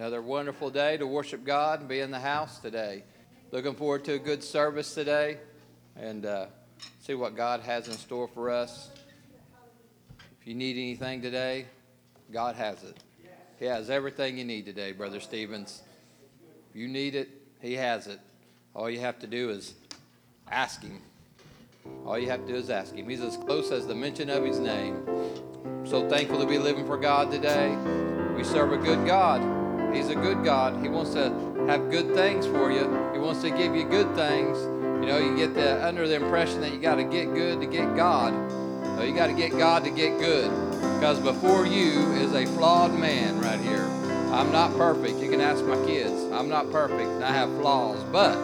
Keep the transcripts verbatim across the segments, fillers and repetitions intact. Another wonderful day to worship God and be in the house today. Looking forward to a good service today and uh, see what God has in store for us. If you need anything today, God has it. He has everything you need today, Brother Stevens. If you need it, he has it. All you have to do is ask him. All you have to do is ask him. He's as close as the mention of his name. I'm so thankful to be living for God today. We serve a good God. He's a good God. He wants to have good things for you. He wants to give you good things. You know, you get the, under the impression that you got to get good to get God. No, you got to get God to get good. Because before you is a flawed man right here. I'm not perfect. You can ask my kids. I'm not perfect and I have flaws. But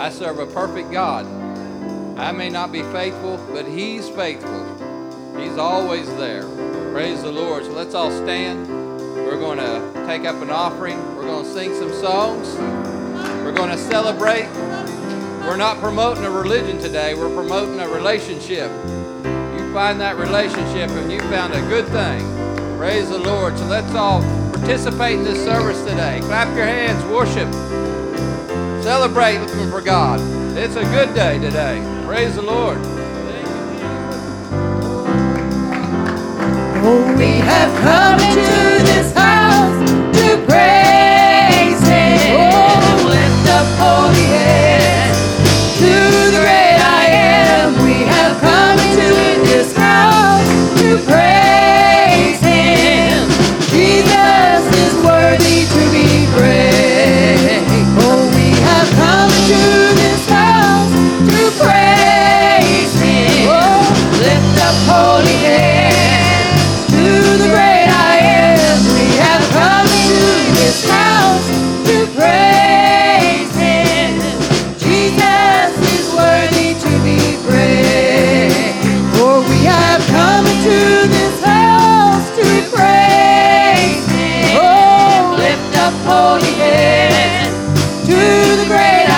I serve a perfect God. I may not be faithful, but he's faithful. He's always there. Praise the Lord. So let's all stand. We're going to take up an offering. We're going to sing some songs. We're going to celebrate. We're not promoting a religion today. We're promoting a relationship. You find that relationship and you found a good thing. Praise the Lord. So let's all participate in this service today. Clap your hands. Worship. Celebrate living for God. It's a good day today. Praise the Lord. Oh, we have come into this house to praise Him. Oh, lift up holy hands to the great I am. We have come into this house to praise Him. Jesus is worthy to be praised. Oh, we have come to this house to praise Him. Oh, lift up holy hands. The great I am, we have come to this house to praise Him. Jesus is worthy to be praised. For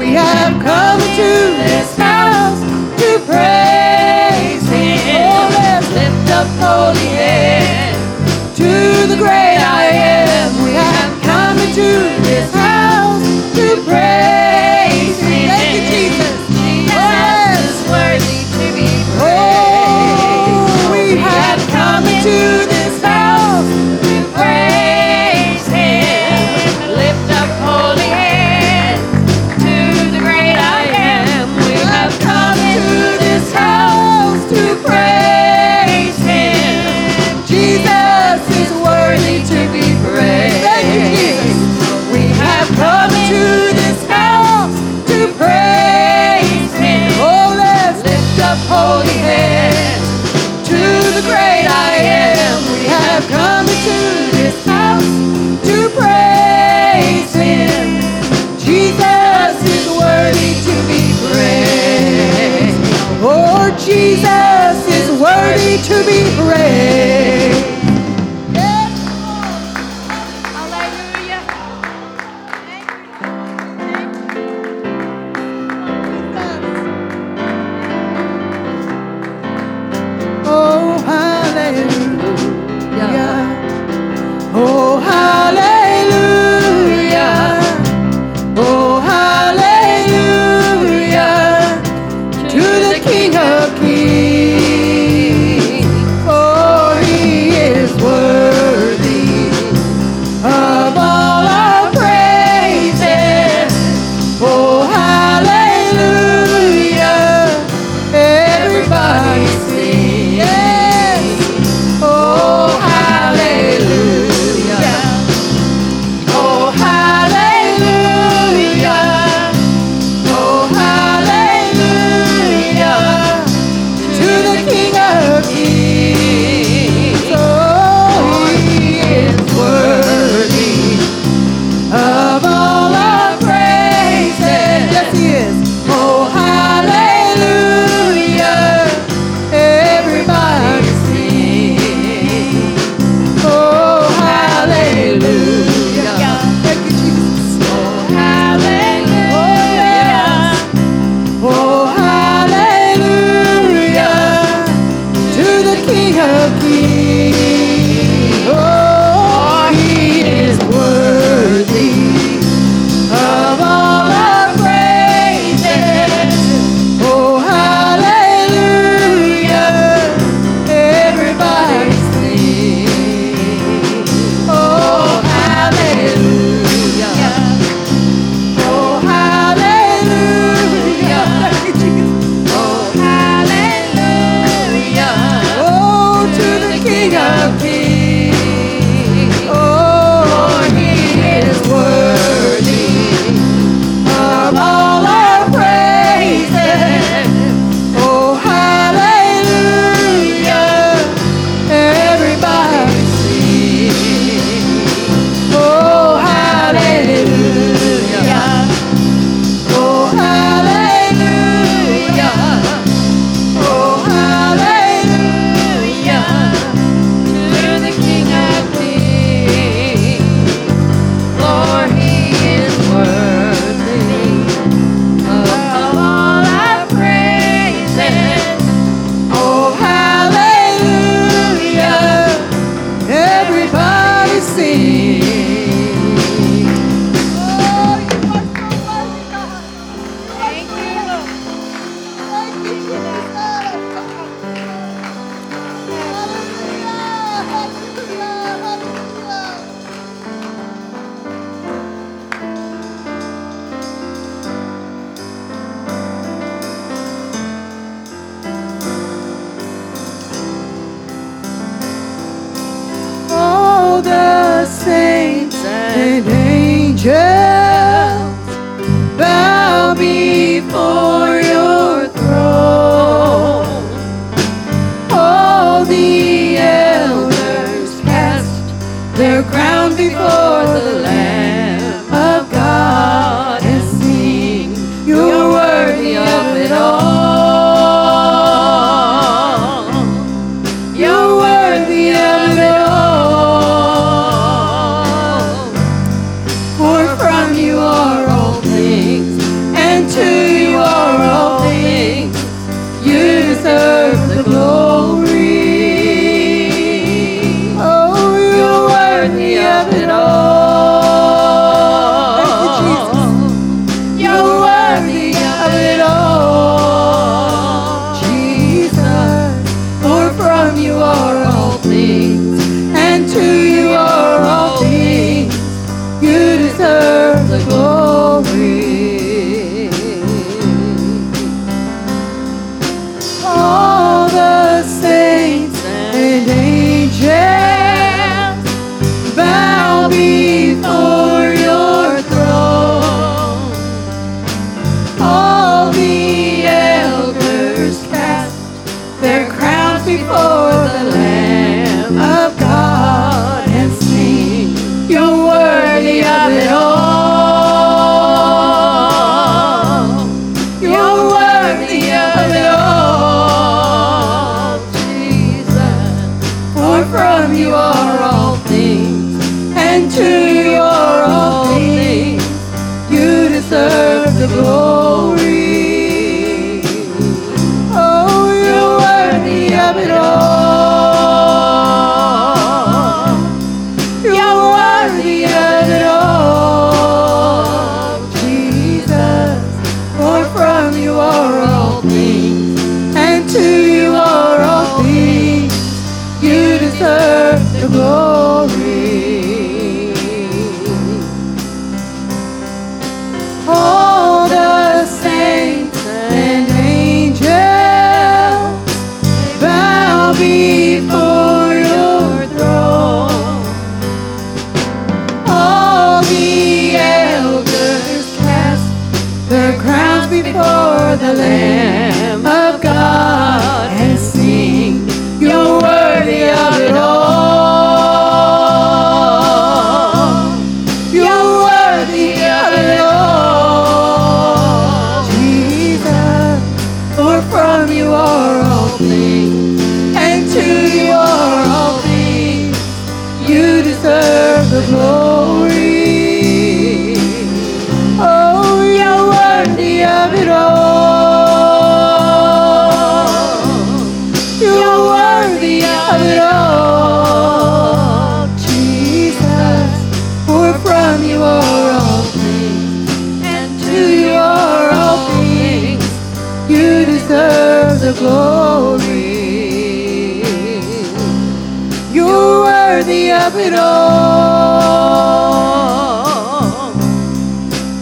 we have come to this house to praise Him. Oh, lift up holy hands to the great I am. We have come to this house to praise Him. Jesus is worthy to be praised. So we have come to this house to praise Him. Oh, let's lift up holy hands to the great I am. We have come to this house to praise Him. Thank you, Jesus. Jesus is worthy to be praised. Oh, we have come to this house to praise. Holy hands to the great I am. We have come into this house to praise Him. Jesus is worthy to be praised. Oh, Jesus is worthy to be praised. Yes, Lord. Hallelujah. Thank you. Thank you. Thank you. Oh, hallelujah. Oh, hallelujah. Oh, hallelujah. To the King of Kings. For He You're worthy, Lord.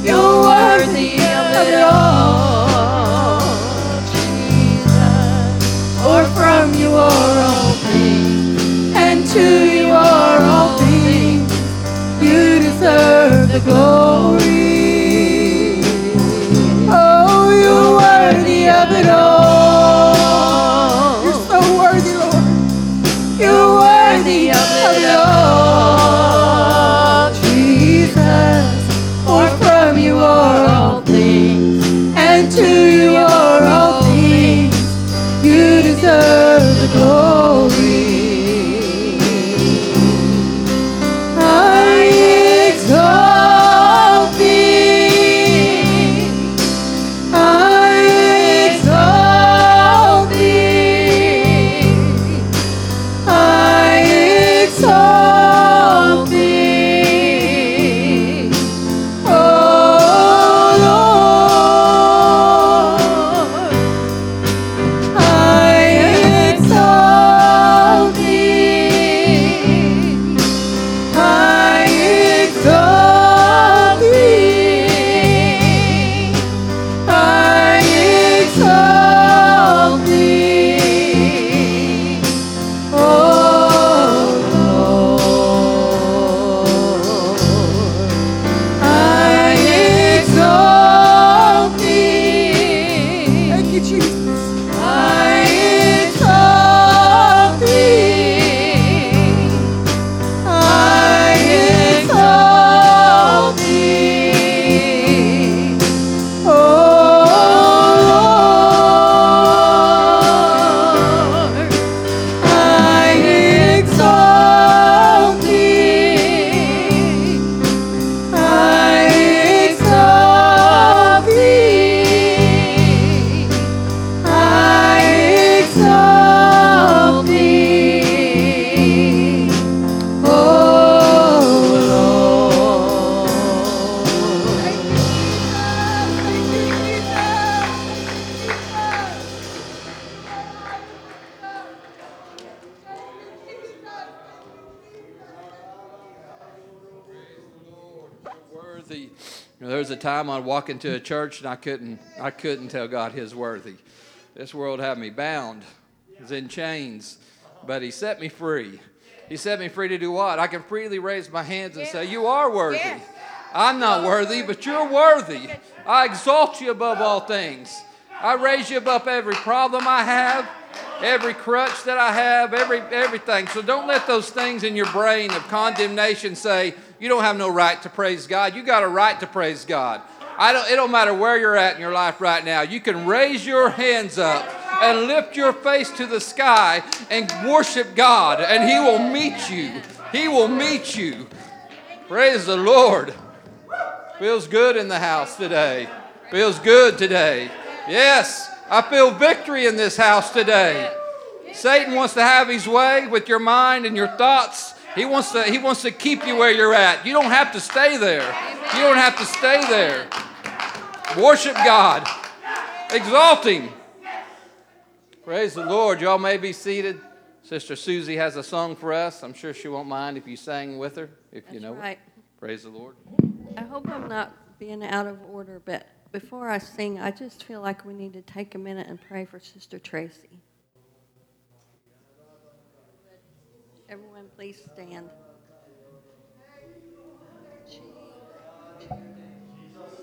You're worthy of it all. You know, there was a time I'd walk into a church and I couldn't, I couldn't tell God His worthy. This world had me bound. I was in chains, but He set me free. He set me free to do what? I can freely raise my hands and say, You are worthy. I'm not worthy, but You're worthy. I exalt You above all things. I raise You above every problem I have, every crutch that I have, every everything. So don't let those things in your brain of condemnation say, you don't have no right to praise God. You got a right to praise God. I don't. It don't matter where you're at in your life right now. You can raise your hands up and lift your face to the sky and worship God, and He will meet you. He will meet you. Praise the Lord. Feels good in the house today. Feels good today. Yes, I feel victory in this house today. Satan wants to have his way with your mind and your thoughts. He wants to, he wants to keep you where you're at. You don't have to stay there. You don't have to stay there. Worship God. Exalt Him. Praise the Lord. Y'all may be seated. Sister Susie has a song for us. I'm sure she won't mind if you sang with her, if you That's know right. it. Praise the Lord. I hope I'm not being out of order, but before I sing, I just feel like we need to take a minute and pray for Sister Tracy. Everyone, please stand. Will end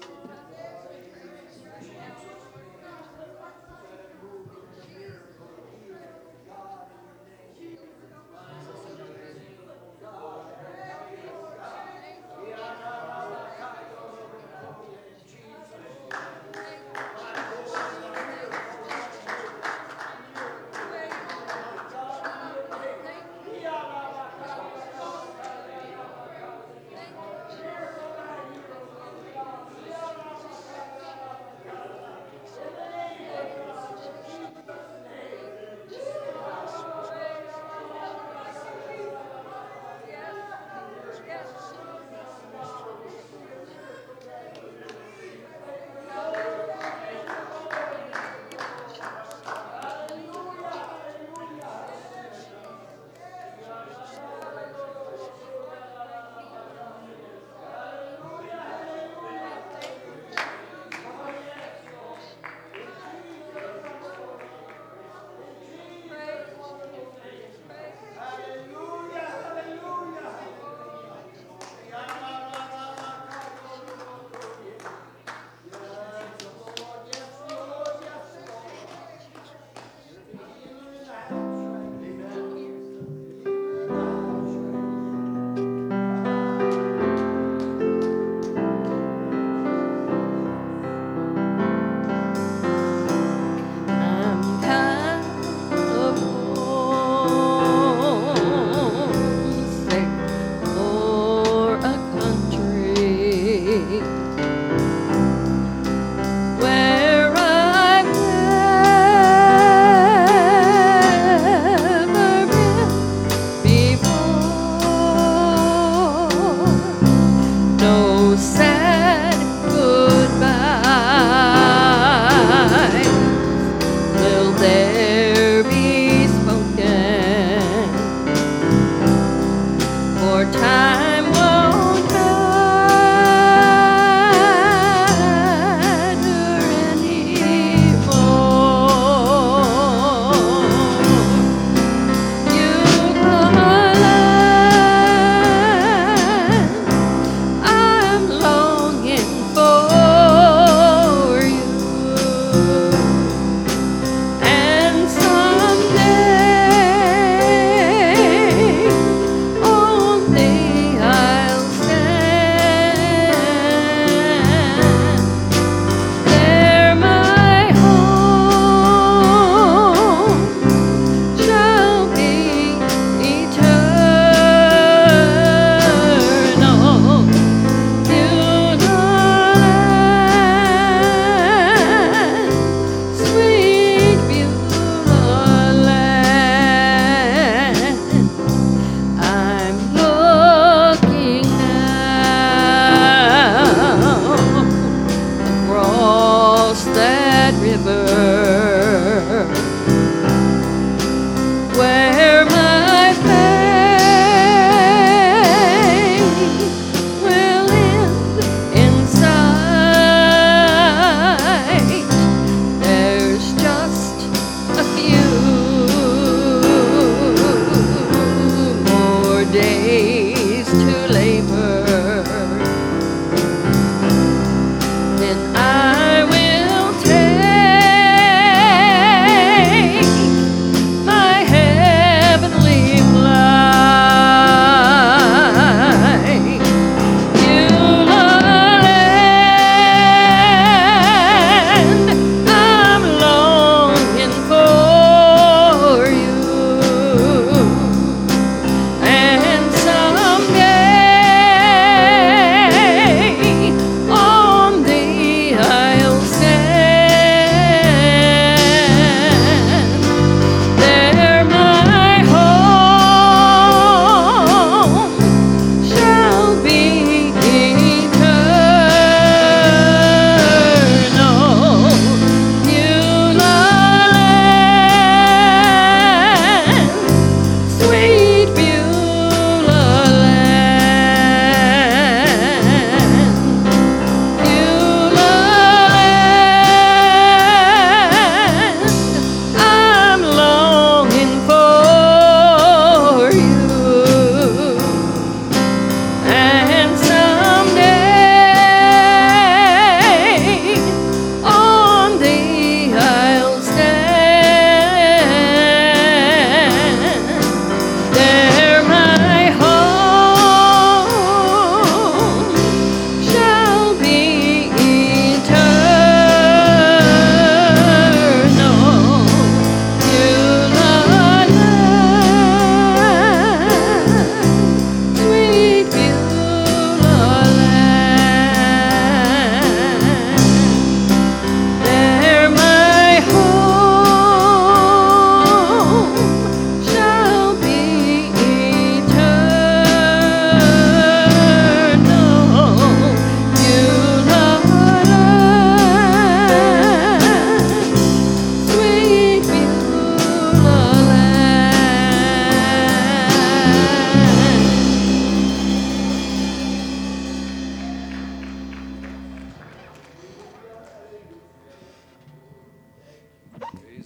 inside.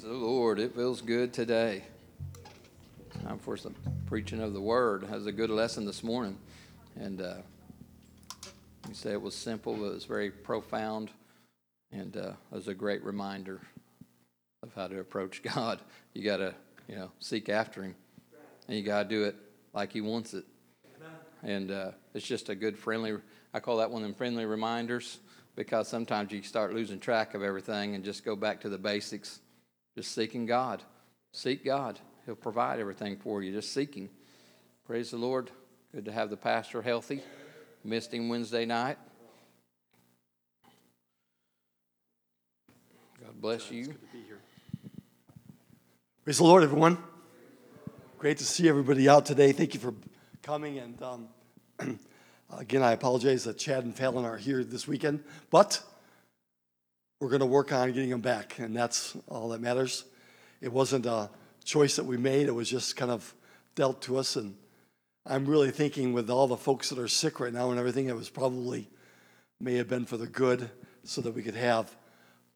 the Lord. It feels good today. Time for some preaching of the word. That was a good lesson this morning. And uh, you say it was simple, but it was very profound. And uh, it was a great reminder of how to approach God. You got to, you know, seek after him. And you got to do it like he wants it. And uh, it's just a good friendly, I call that one of them friendly reminders, because sometimes you start losing track of everything and just go back to the basics. Just seeking God. Seek God. He'll provide everything for you. Just seeking. Praise the Lord. Good to have the pastor healthy. Missed him Wednesday night. God bless you. It's good to be here. Praise the Lord, everyone. Great to see everybody out today. Thank you for coming. And um, again, I apologize that Chad and Fallon are here this weekend, but we're going to work on getting them back, and that's all that matters. It wasn't a choice that we made. It was just kind of dealt to us, and I'm really thinking with all the folks that are sick right now and everything, it was probably may have been for the good so that we could have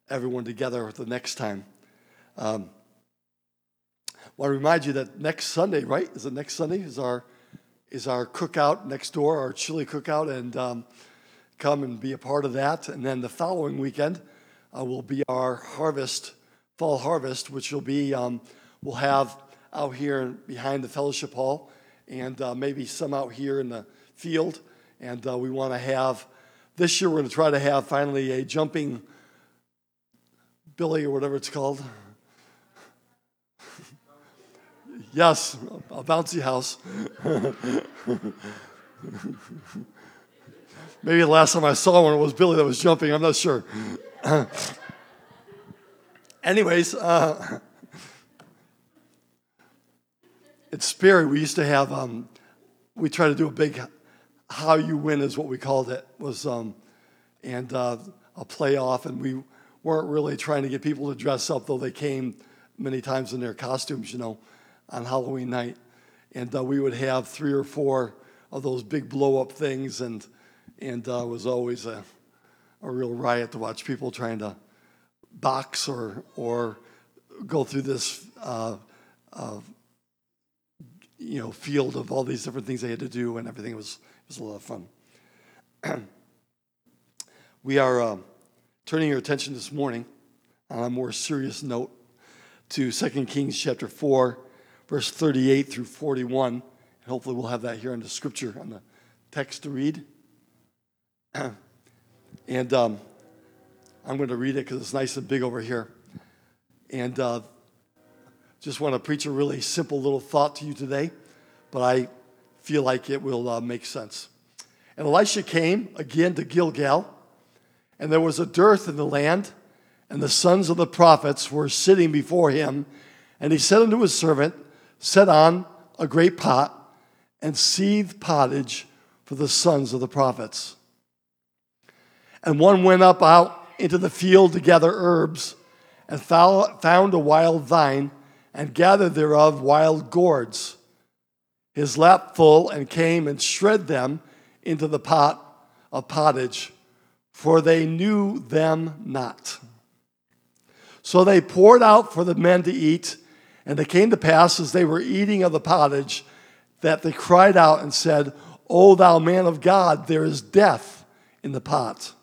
everyone together the next time. Um, I want to remind you that next Sunday, right? Is it next Sunday? Is our is our cookout next door, our chili cookout, and um, come and be a part of that. And then the following weekend uh, will be our harvest, fall harvest, which will be um, we'll have out here behind the fellowship hall, and uh, maybe some out here in the field. And uh, we want to have this year. We're going to try to have finally a jumping Billy or whatever it's called. Yes, a bouncy house. Maybe the last time I saw one, it was Billy that was jumping. I'm not sure. Anyways, uh, it's scary. We used to have, um, we tried to do a big, how you win is what we called it, was um, and uh, a playoff. And we weren't really trying to get people to dress up, though they came many times in their costumes, you know, on Halloween night, and uh, we would have three or four of those big blow-up things, and and uh, it was always a, a real riot to watch people trying to box or or go through this uh, uh, you know field of all these different things they had to do, and everything was was a lot of fun. We are uh, turning your attention this morning on a more serious note to Second Kings chapter four. Verse thirty-eight through forty-one, and hopefully we'll have that here in the scripture, on the text to read. And um, I'm going to read it because it's nice and big over here. And uh, just want to preach a really simple little thought to you today, but I feel like it will uh, make sense. And Elisha came again to Gilgal, and there was a dearth in the land, and the sons of the prophets were sitting before him. And he said unto his servant, set on a great pot, and seethe pottage for the sons of the prophets. And one went up out into the field to gather herbs, and found a wild vine, and gathered thereof wild gourds, his lap full, and came and shred them into the pot of pottage, for they knew them not. So they poured out for the men to eat, and it came to pass, as they were eating of the pottage, that they cried out and said, O thou man of God, there is death in the pot.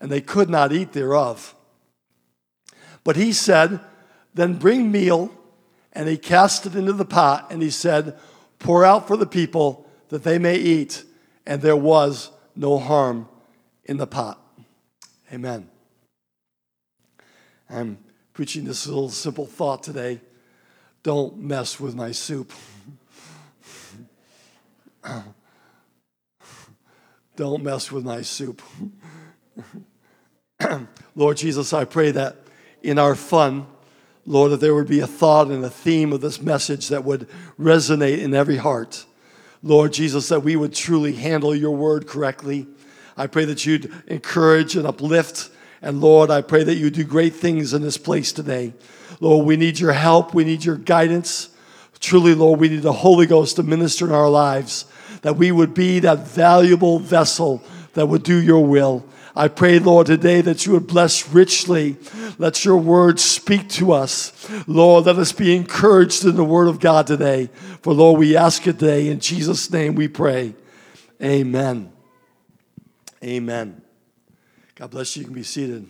And they could not eat thereof. But he said, then bring meal. And he cast it into the pot, and he said, pour out for the people, that they may eat. And there was no harm in the pot. Amen. I'm preaching this little simple thought today. Don't mess with my soup. Don't mess with my soup. Lord Jesus, I pray that in our fun, Lord, that there would be a thought and a theme of this message that would resonate in every heart. Lord Jesus, that we would truly handle your word correctly. I pray that you'd encourage and uplift. And Lord, I pray that you do great things in this place today. Lord, we need your help. We need your guidance. Truly, Lord, we need the Holy Ghost to minister in our lives, that we would be that valuable vessel that would do your will. I pray, Lord, today that you would bless richly. Let your word speak to us. Lord, let us be encouraged in the word of God today. For, Lord, we ask it today. In Jesus' name we pray. Amen. Amen. God bless you. You can be seated.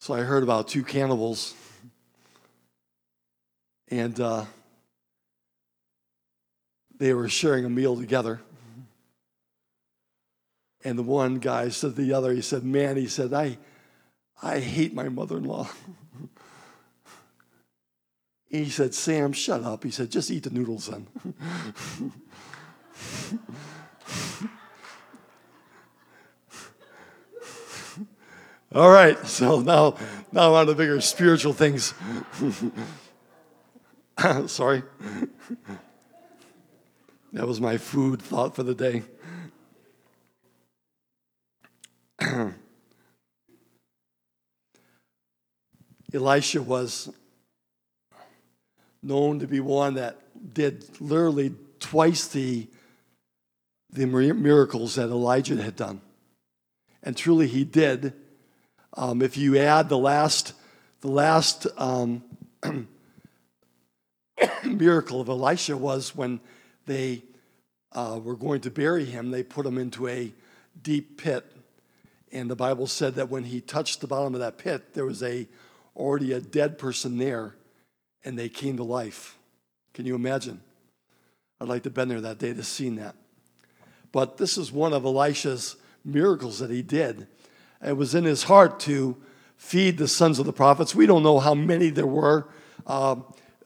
So I heard about two cannibals. And uh, they were sharing a meal together. And the one guy said to the other, he said, man, he said, I, I hate my mother-in-law. He said, Sam, shut up. He said, just eat the noodles then. All right, so now, now on to bigger spiritual things. Sorry. That was my food thought for the day. Elisha was known to be one that did literally twice the, the miracles that Elijah had done. And truly he did. Um, if you add the last, the last um, miracle of Elisha was when they uh, were going to bury him, they put him into a deep pit. And the Bible said that when he touched the bottom of that pit, there was a already a dead person there, and they came to life. Can you imagine? I'd like to have been there that day to see that. But this is one of Elisha's miracles that he did. It was in his heart to feed the sons of the prophets. We don't know how many there were. Uh,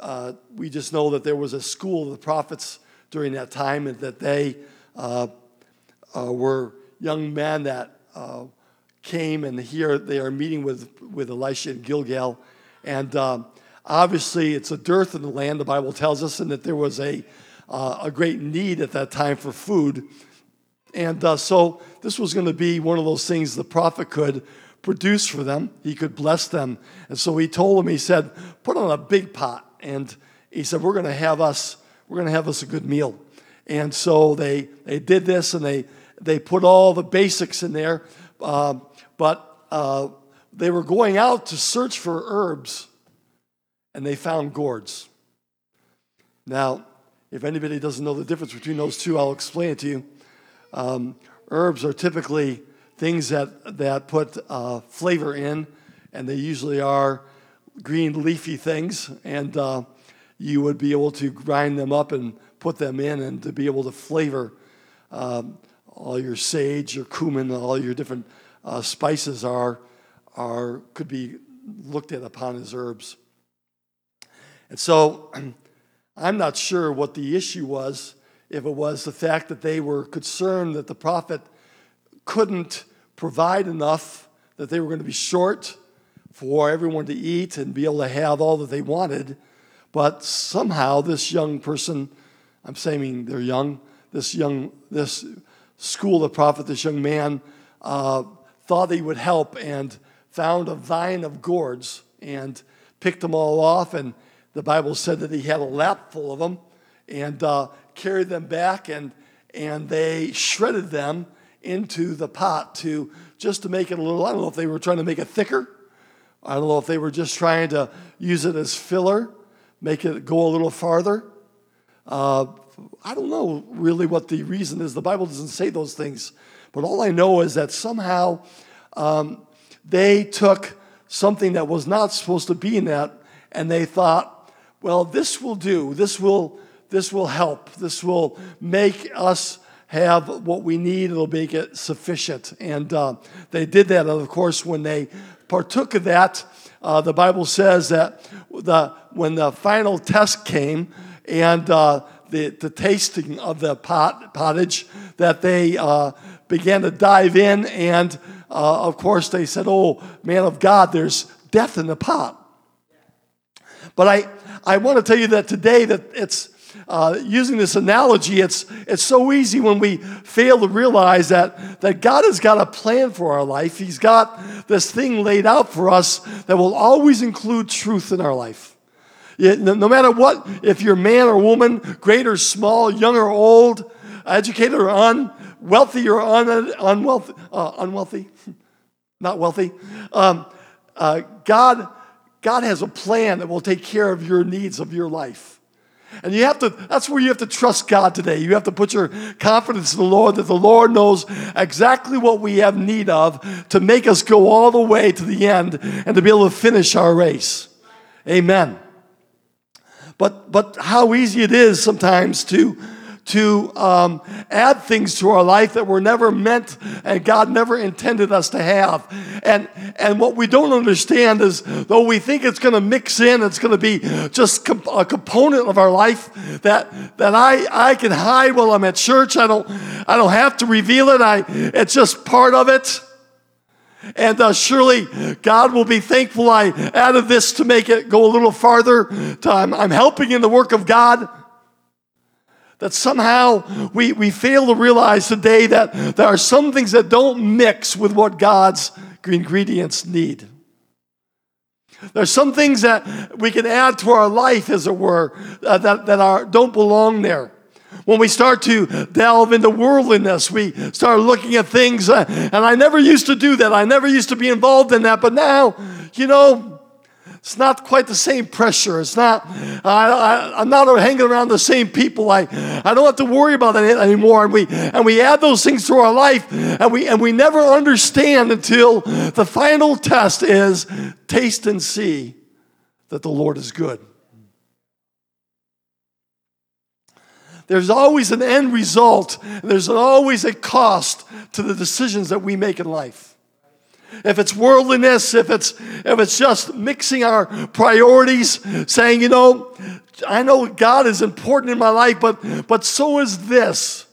uh, we just know that there was a school of the prophets during that time and that they uh, uh, were young men that uh, came, and here they are meeting with, with Elisha in Gilgal. And um, obviously it's a dearth in the land, the Bible tells us, and that there was a, uh, a great need at that time for food. And uh, so this was going to be one of those things the prophet could produce for them. He could bless them. And so he told them, he said, put on a big pot. And he said, we're going to have us, we're going to have us a good meal. And so they they did this, and they, they put all the basics in there. Uh, but uh, they were going out to search for herbs, and they found gourds. Now, if anybody doesn't know the difference between those two, I'll explain it to you. Um, herbs are typically things that, that put uh, flavor in, and they usually are green leafy things, and uh, you would be able to grind them up and put them in and to be able to flavor um, all your sage, your cumin, all your different uh, spices are, are could be looked at upon as herbs. And so I'm not sure what the issue was. If it was the fact that they were concerned that the prophet couldn't provide enough, that they were going to be short for everyone to eat and be able to have all that they wanted. But somehow this young person, I'm saying they're young, this young, this school of the prophet, this young man, uh, thought he would help and found a vine of gourds and picked them all off. And the Bible said that he had a lap full of them. And uh, carried them back, and and they shredded them into the pot to just to make it a little. I don't know if they were trying to make it thicker. I don't know if they were just trying to use it as filler, make it go a little farther. Uh, I don't know really what the reason is. The Bible doesn't say those things, but all I know is that somehow um, they took something that was not supposed to be in that, and they thought, well, this will do. This will. This will help. This will make us have what we need. It'll make it sufficient. And uh, they did that. And, of course, when they partook of that, uh, the Bible says that the when the final test came and uh, the, the tasting of the pot, pottage, that they uh, began to dive in. And, uh, of course, they said, oh, man of God, there's death in the pot. But I, I want to tell you that today that it's, Uh, using this analogy, it's it's so easy when we fail to realize that, that God has got a plan for our life. He's got this thing laid out for us that will always include truth in our life. It, no matter what, if you're man or woman, great or small, young or old, educated or un, wealthy or un, unwealthy, uh, unwealthy, not wealthy, um, uh, God, God has a plan that will take care of your needs of your life. And you have to, that's where you have to trust God today. You have to put your confidence in the Lord, that the Lord knows exactly what we have need of to make us go all the way to the end and to be able to finish our race. Amen. But but how easy it is sometimes to, to um, add things to our life that were never meant and God never intended us to have. And, and what we don't understand is, though we think it's going to mix in, it's going to be just comp- a component of our life that that I, I can hide while I'm at church. I don't, I don't have to reveal it. I, it's just part of it. And uh, surely God will be thankful I added this to make it go a little farther. To, I'm, I'm helping in the work of God. That somehow we, we fail to realize today that there are some things that don't mix with what God's ingredients need. There are some things that we can add to our life, as it were, uh, that, that are, don't belong there. When we start to delve into worldliness, we start looking at things, uh, and I never used to do that. I never used to be involved in that, but now, you know, it's not quite the same pressure. It's not, uh, I, I'm not hanging around the same people. I, I don't have to worry about it anymore. And we, and we add those things to our life, and we, and we never understand until the final test is taste and see that the Lord is good. There's always an end result. There's always a cost to the decisions that we make in life. If it's worldliness, if it's if it's just mixing our priorities, saying, you know, I know God is important in my life, but but so is this.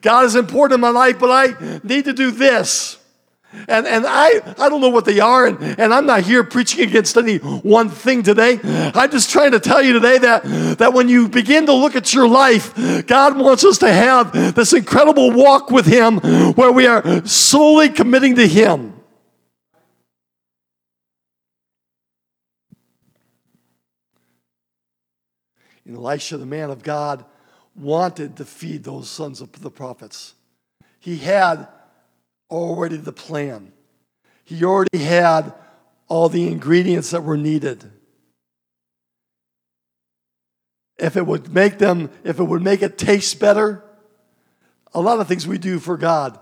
God is important in my life, but I need to do this. And and I, I don't know what they are, and, and I'm not here preaching against any one thing today. I'm just trying to tell you today that, that when you begin to look at your life, God wants us to have this incredible walk with Him where we are solely committing to Him. And Elisha, the man of God, wanted to feed those sons of the prophets. He had already the plan. He already had all the ingredients that were needed. If it would make them, if it would make it taste better, a lot of things we do for God,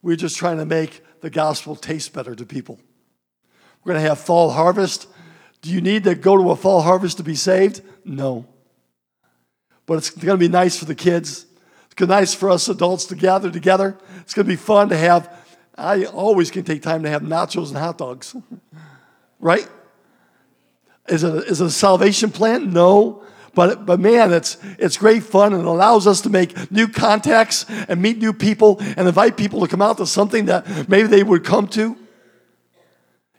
we're just trying to make the gospel taste better to people. We're going to have fall harvest. Do you need to go to a fall harvest to be saved? No. But it's going to be nice for the kids. It's going to be nice for us adults to gather together. It's going to be fun to have. I always can take time to have nachos and hot dogs, right? Is it, is it a salvation plan? No, but but man, it's it's great fun, and it allows us to make new contacts and meet new people and invite people to come out to something that maybe they would come to.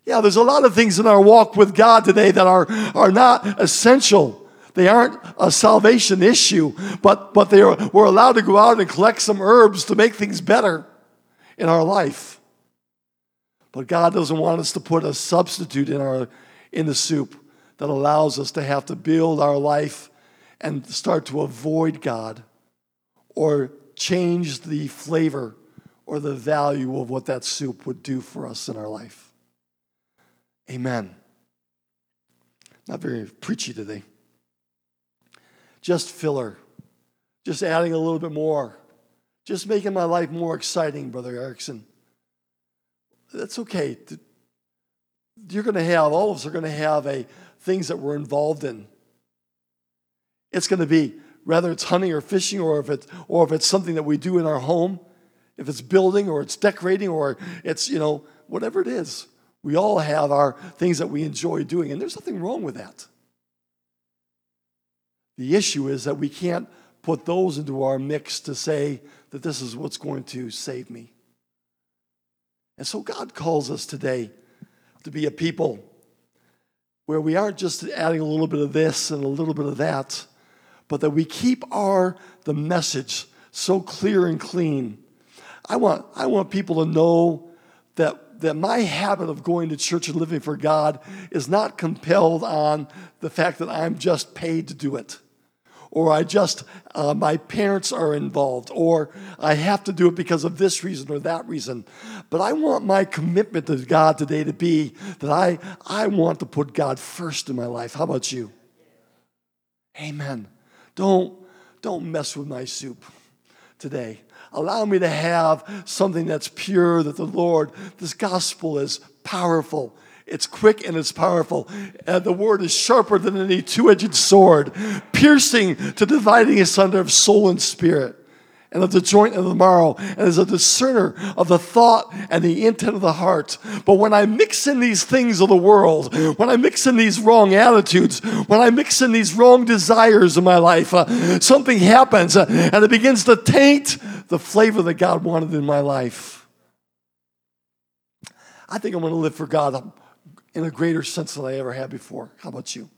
Yeah, there's a lot of things in our walk with God today that are are not essential. They aren't a salvation issue, but, but they are, we're allowed to go out and collect some herbs to make things better in our life. But God doesn't want us to put a substitute in, our, in the soup that allows us to have to build our life and start to avoid God or change the flavor or the value of what that soup would do for us in our life. Amen. Not very preachy today. Just filler, just adding a little bit more, just making my life more exciting, Brother Erickson. That's okay. You're going to have, all of us are going to have a things that we're involved in. It's going to be, whether it's hunting or fishing, or if it's, or if it's something that we do in our home, if it's building or it's decorating or it's, you know, whatever it is. We all have our things that we enjoy doing, and there's nothing wrong with that. The issue is that we can't put those into our mix to say that this is what's going to save me. And so God calls us today to be a people where we aren't just adding a little bit of this and a little bit of that, but that we keep our the message so clear and clean. I want, I want people to know that that my habit of going to church and living for God is not compelled on the fact that I'm just paid to do it, or I just, uh, my parents are involved, or I have to do it because of this reason or that reason. But I want my commitment to God today to be that I, I want to put God first in my life. How about you? Amen. Don't, don't mess with my soup today. Allow me to have something that's pure, that the Lord, this gospel is powerful. It's quick and it's powerful. And the word is sharper than any two-edged sword, piercing to dividing asunder of soul and spirit, and of the joint and of the marrow, and is a discerner of the thought and the intent of the heart. But when I mix in these things of the world, when I mix in these wrong attitudes, when I mix in these wrong desires in my life, uh, something happens, uh, and it begins to taint the flavor that God wanted in my life. I think I'm going to live for God in a greater sense than I ever had before. How about you?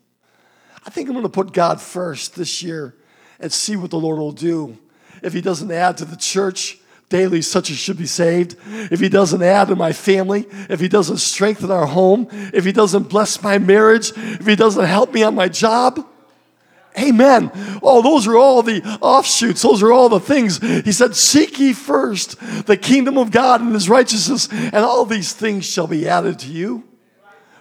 I think I'm going to put God first this year and see what the Lord will do. If he doesn't add to the church daily, such as should be saved, if he doesn't add to my family, if he doesn't strengthen our home, if he doesn't bless my marriage, if he doesn't help me on my job, amen. Oh, those are all the offshoots. Those are all the things. He said, seek ye first the kingdom of God and his righteousness, and all these things shall be added to you.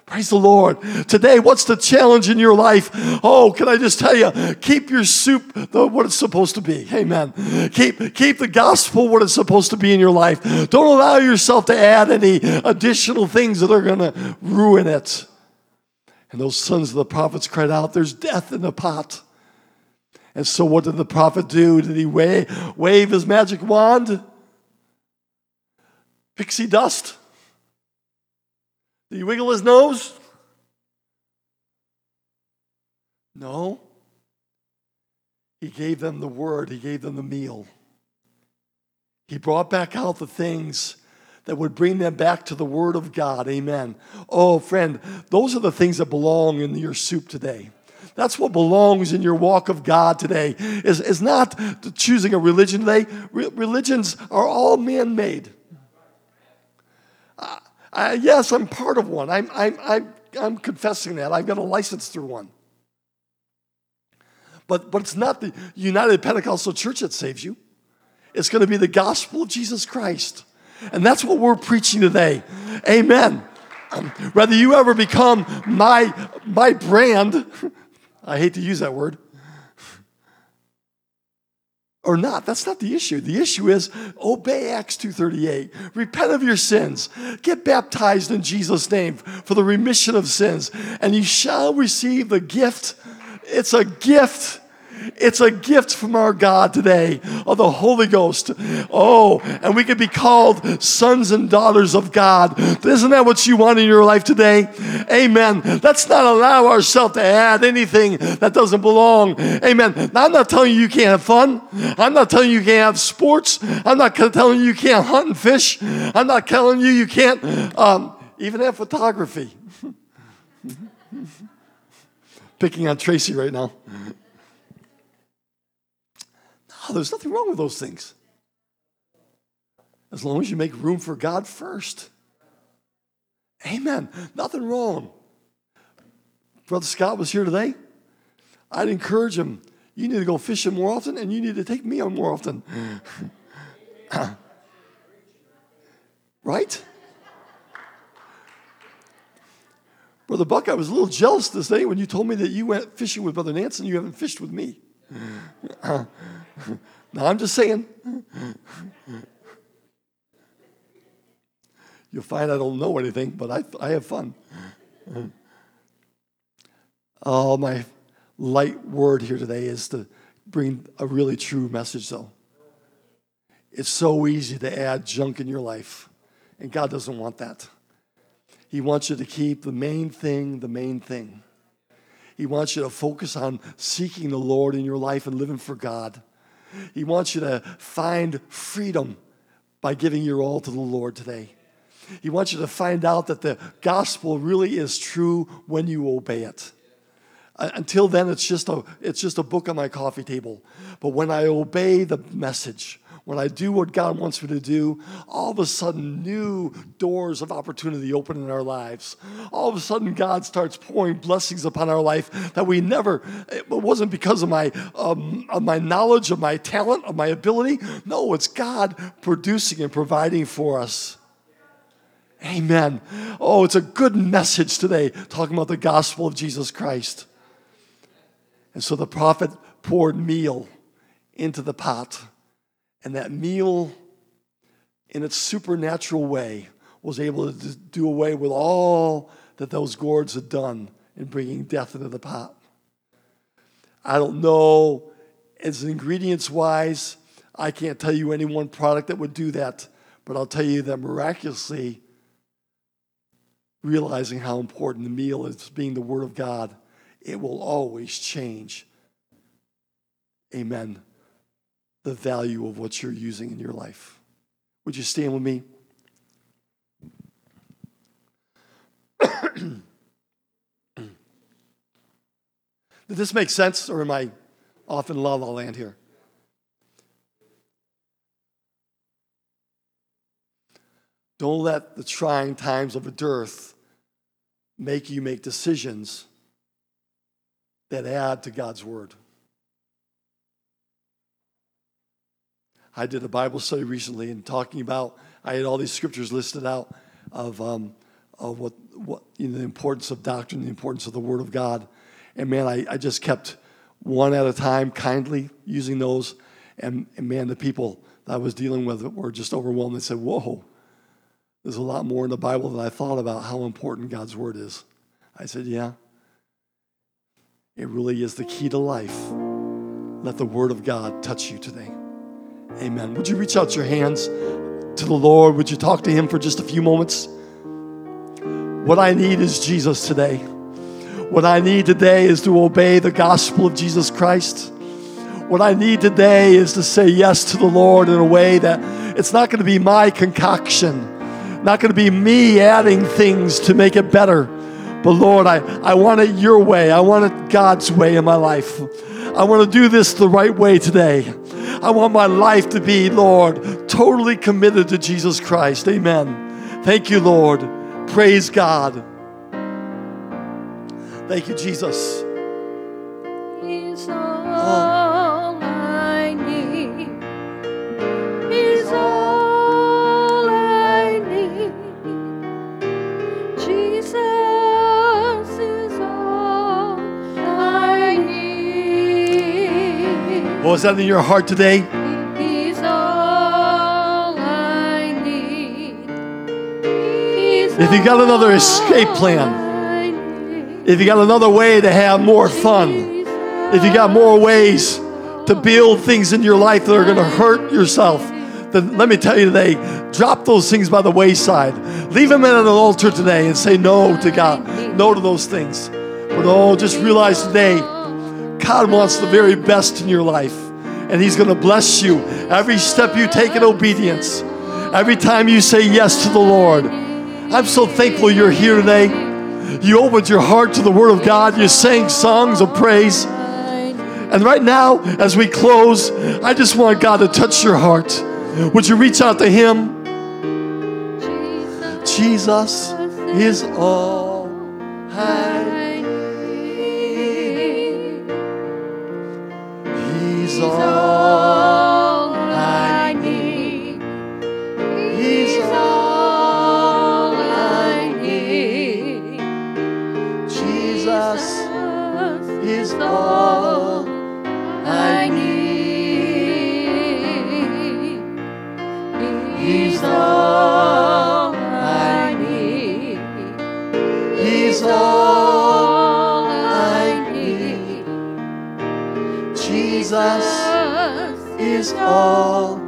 Praise the Lord. Today, what's the challenge in your life? Oh, can I just tell you, keep your soup the, what it's supposed to be. Amen. Keep, keep the gospel what it's supposed to be in your life. Don't allow yourself to add any additional things that are going to ruin it. And those sons of the prophets cried out, there's death in the pot. And so what did the prophet do? Did he wave, wave his magic wand? Pixie dust? Did he wiggle his nose? No. He gave them the word. He gave them the meal. He brought back out the things that would bring them back to the word of God. Amen. Oh, friend, those are the things that belong in your soup today. That's what belongs in your walk of God today. Is is not choosing a religion today. Re- religions are all man-made. Uh, I, yes, I'm part of one. I'm, I'm, I'm, I'm confessing that. I've got a license through one. But, but it's not the United Pentecostal Church that saves you. It's going to be the gospel of Jesus Christ. And that's what we're preaching today. Amen. Um, whether you ever become my, my brand, I hate to use that word, or not, that's not the issue. The issue is obey Acts two thirty-eight. Repent of your sins. Get baptized in Jesus' name for the remission of sins, and you shall receive the gift. It's a gift. It's a gift from our God today of the Holy Ghost. Oh, and we can be called sons and daughters of God. Isn't that what you want in your life today? Amen. Let's not allow ourselves to add anything that doesn't belong. Amen. Now, I'm not telling you you can't have fun. I'm not telling you you can't have sports. I'm not telling you you can't hunt and fish. I'm not telling you you can't um, even have photography. Picking on Tracy right now. Oh, there's nothing wrong with those things. As long as you make room for God first. Amen. Nothing wrong. Brother Scott was here today. I'd encourage him, you need to go fishing more often, and you need to take me on more often. Right? Brother Buck, I was a little jealous this day when you told me that you went fishing with Brother Nance and you haven't fished with me. Now, I'm just saying. You'll find I don't know anything, but I I have fun. Oh, my light word here today is to bring a really true message, though. It's so easy to add junk in your life, and God doesn't want that. He wants you to keep the main thing, the main thing. He wants you to focus on seeking the Lord in your life and living for God. He wants you to find freedom by giving your all to the Lord today. He wants you to find out that the gospel really is true when you obey it. Until then, it's just a, it's just a book on my coffee table. But when I obey the message, when I do what God wants me to do, all of a sudden new doors of opportunity open in our lives. All of a sudden God starts pouring blessings upon our life that we never, it wasn't because of my, um, of my knowledge, of my talent, of my ability. No, it's God producing and providing for us. Amen. Oh, it's a good message today, talking about the gospel of Jesus Christ. And so the prophet poured meal into the pot. And that meal, in its supernatural way, was able to do away with all that those gourds had done in bringing death into the pot. I don't know, as ingredients-wise, I can't tell you any one product that would do that, but I'll tell you that miraculously, realizing how important the meal is, being the Word of God, it will always change, amen, the value of what you're using in your life. Would you stand with me? Did this make sense, or am I off in la la land here? Don't let the trying times of a dearth make you make decisions that add to God's word. I did a Bible study recently and talking about, I had all these scriptures listed out of um, of what, what you know, the importance of doctrine, the importance of the Word of God. And man, I, I just kept one at a time kindly using those. And, and man, the people that I was dealing with were just overwhelmed. They said, whoa, there's a lot more in the Bible than I thought about how important God's Word is. I said, yeah. It really is the key to life. Let the Word of God touch you today. Amen. Would you reach out your hands to the Lord? Would you talk to Him for just a few moments? What I need is Jesus today. What I need today is to obey the gospel of Jesus Christ. What I need today is to say yes to the Lord in a way that it's not going to be my concoction, not going to be me adding things to make it better. But Lord, I, I want it your way. I want it God's way in my life. I want to do this the right way today. I want my life to be, Lord, totally committed to Jesus Christ. Amen. Thank you, Lord. Praise God. Thank you, Jesus. He's all I need. He's all I need. Jesus. Well, is that in your heart today? He's all I need. He's if you got another escape plan, if you got another way to have more fun, if you got more ways to build things in your life that are going to hurt yourself, then let me tell you today, drop those things by the wayside. Leave them at an altar today and say no to God, no to those things. But oh, just realize today, God wants the very best in your life, and He's going to bless you every step you take in obedience, every time you say yes to the Lord. I'm so thankful you're here today. You opened your heart to the Word of God. You sang songs of praise. And right now, as we close, I just want God to touch your heart. Would you reach out to Him? Jesus is all I need. He's all I need. He's all I need. Jesus is all I need. He's all I need. He's all I need. Jesus is all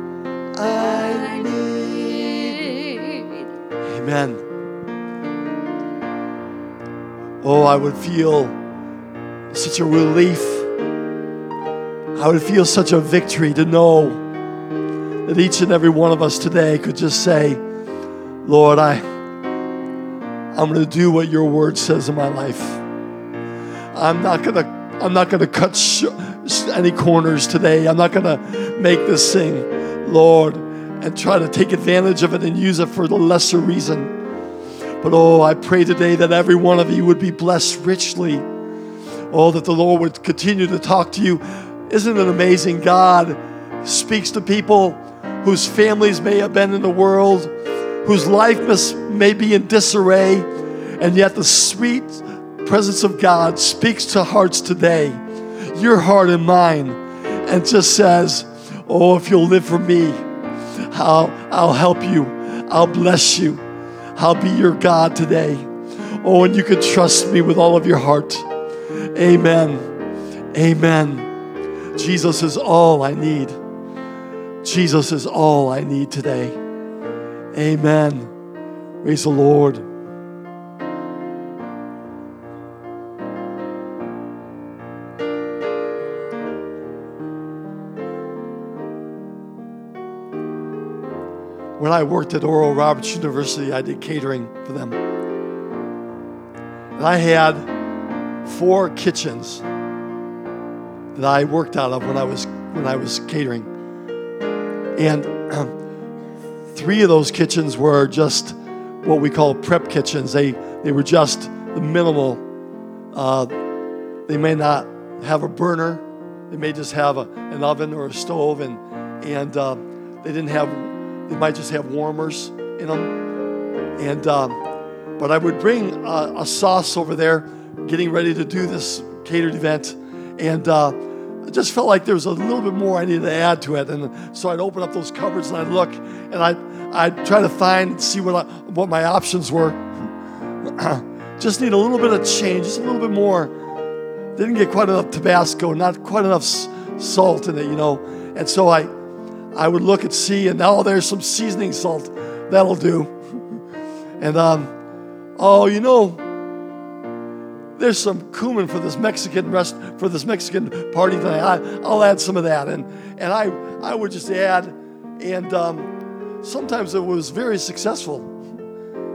I need. Amen. Oh, I would feel such a relief. I would feel such a victory to know that each and every one of us today could just say, Lord, I, I'm going to do what your word says in my life. I'm not going to I'm not going to cut sh- any corners today. I'm not going to make this thing Lord, and try to take advantage of it and use it for the lesser reason. But oh, I pray today that every one of you would be blessed richly. Oh, that the Lord would continue to talk to you. Isn't it amazing? God speaks to people whose families may have been in the world, whose life may be in disarray, and yet the sweet presence of God speaks to hearts today, your heart and mine, and just says, oh, if you'll live for me, I'll, I'll help you. I'll bless you. I'll be your God today. Oh, and you can trust me with all of your heart. Amen. Amen. Jesus is all I need. Jesus is all I need today. Amen. Praise the Lord. When I worked at Oral Roberts University, I did catering for them. And I had four kitchens that I worked out of when I was when I was catering. And um, three of those kitchens were just what we call prep kitchens. They they were just the minimal. Uh, they may not have a burner. They may just have a, an oven or a stove, and and uh, they didn't have. They might just have warmers in them. And, um, but I would bring uh, a sauce over there, getting ready to do this catered event. And uh, I just felt like there was a little bit more I needed to add to it. And so I'd open up those cupboards and I'd look, and I'd, I'd try to find, see what, I, what my options were. Just need a little bit of change, just a little bit more. Didn't get quite enough Tabasco, not quite enough s- salt in it, you know. And so I... I would look and see, and oh, there's some seasoning salt. That'll do. And, um, oh, you know, there's some cumin for this Mexican rest, for this Mexican party tonight. I, I'll add some of that. And and I, I would just add, and um, sometimes it was very successful.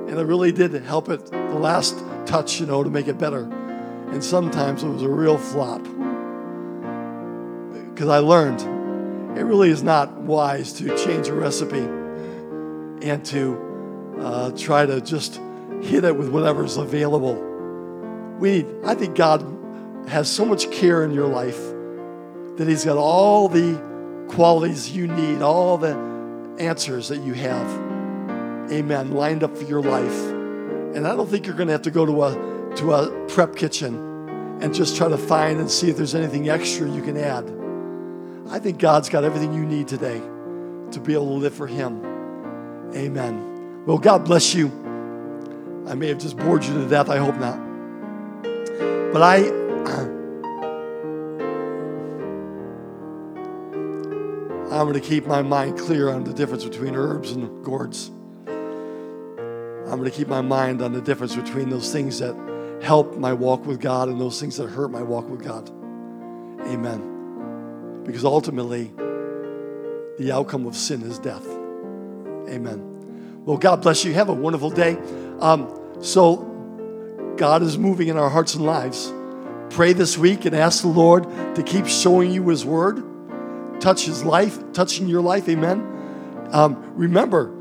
And it really did help it, the last touch, you know, to make it better. And sometimes it was a real flop. Because I learned, it really is not wise to change a recipe and to uh, try to just hit it with whatever's available. We, I think God has so much care in your life that He's got all the qualities you need, all the answers that you have, amen, lined up for your life. And I don't think you're going to have to go to a, to a prep kitchen and just try to find and see if there's anything extra you can add. I think God's got everything you need today to be able to live for Him. Amen. Well, God bless you. I may have just bored you to death. I hope not. But I, I'm going to keep my mind clear on the difference between herbs and gourds. I'm going to keep my mind on the difference between those things that help my walk with God and those things that hurt my walk with God. Amen. Because ultimately, the outcome of sin is death. Amen. Well, God bless you. Have a wonderful day. Um, so, God is moving in our hearts and lives. Pray this week and ask the Lord to keep showing you His Word. Touch His life, touching your life. Amen. Um, remember,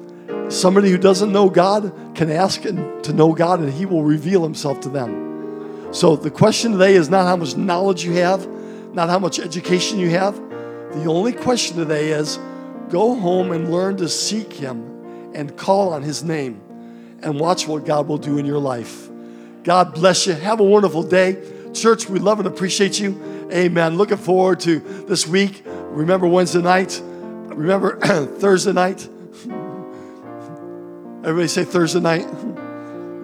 somebody who doesn't know God can ask to know God, and He will reveal Himself to them. So, the question today is not how much knowledge you have, not how much education you have. The only question today is, go home and learn to seek Him and call on His name and watch what God will do in your life. God bless you. Have a wonderful day. Church, we love and appreciate you. Amen. Looking forward to this week. Remember Wednesday night. Remember Thursday night. Everybody say Thursday night.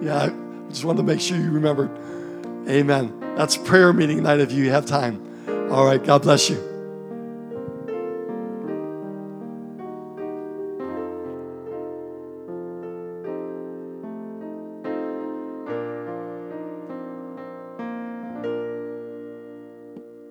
Yeah, I just wanted to make sure you remembered. Amen. That's prayer meeting night if you have time. All right, God bless you.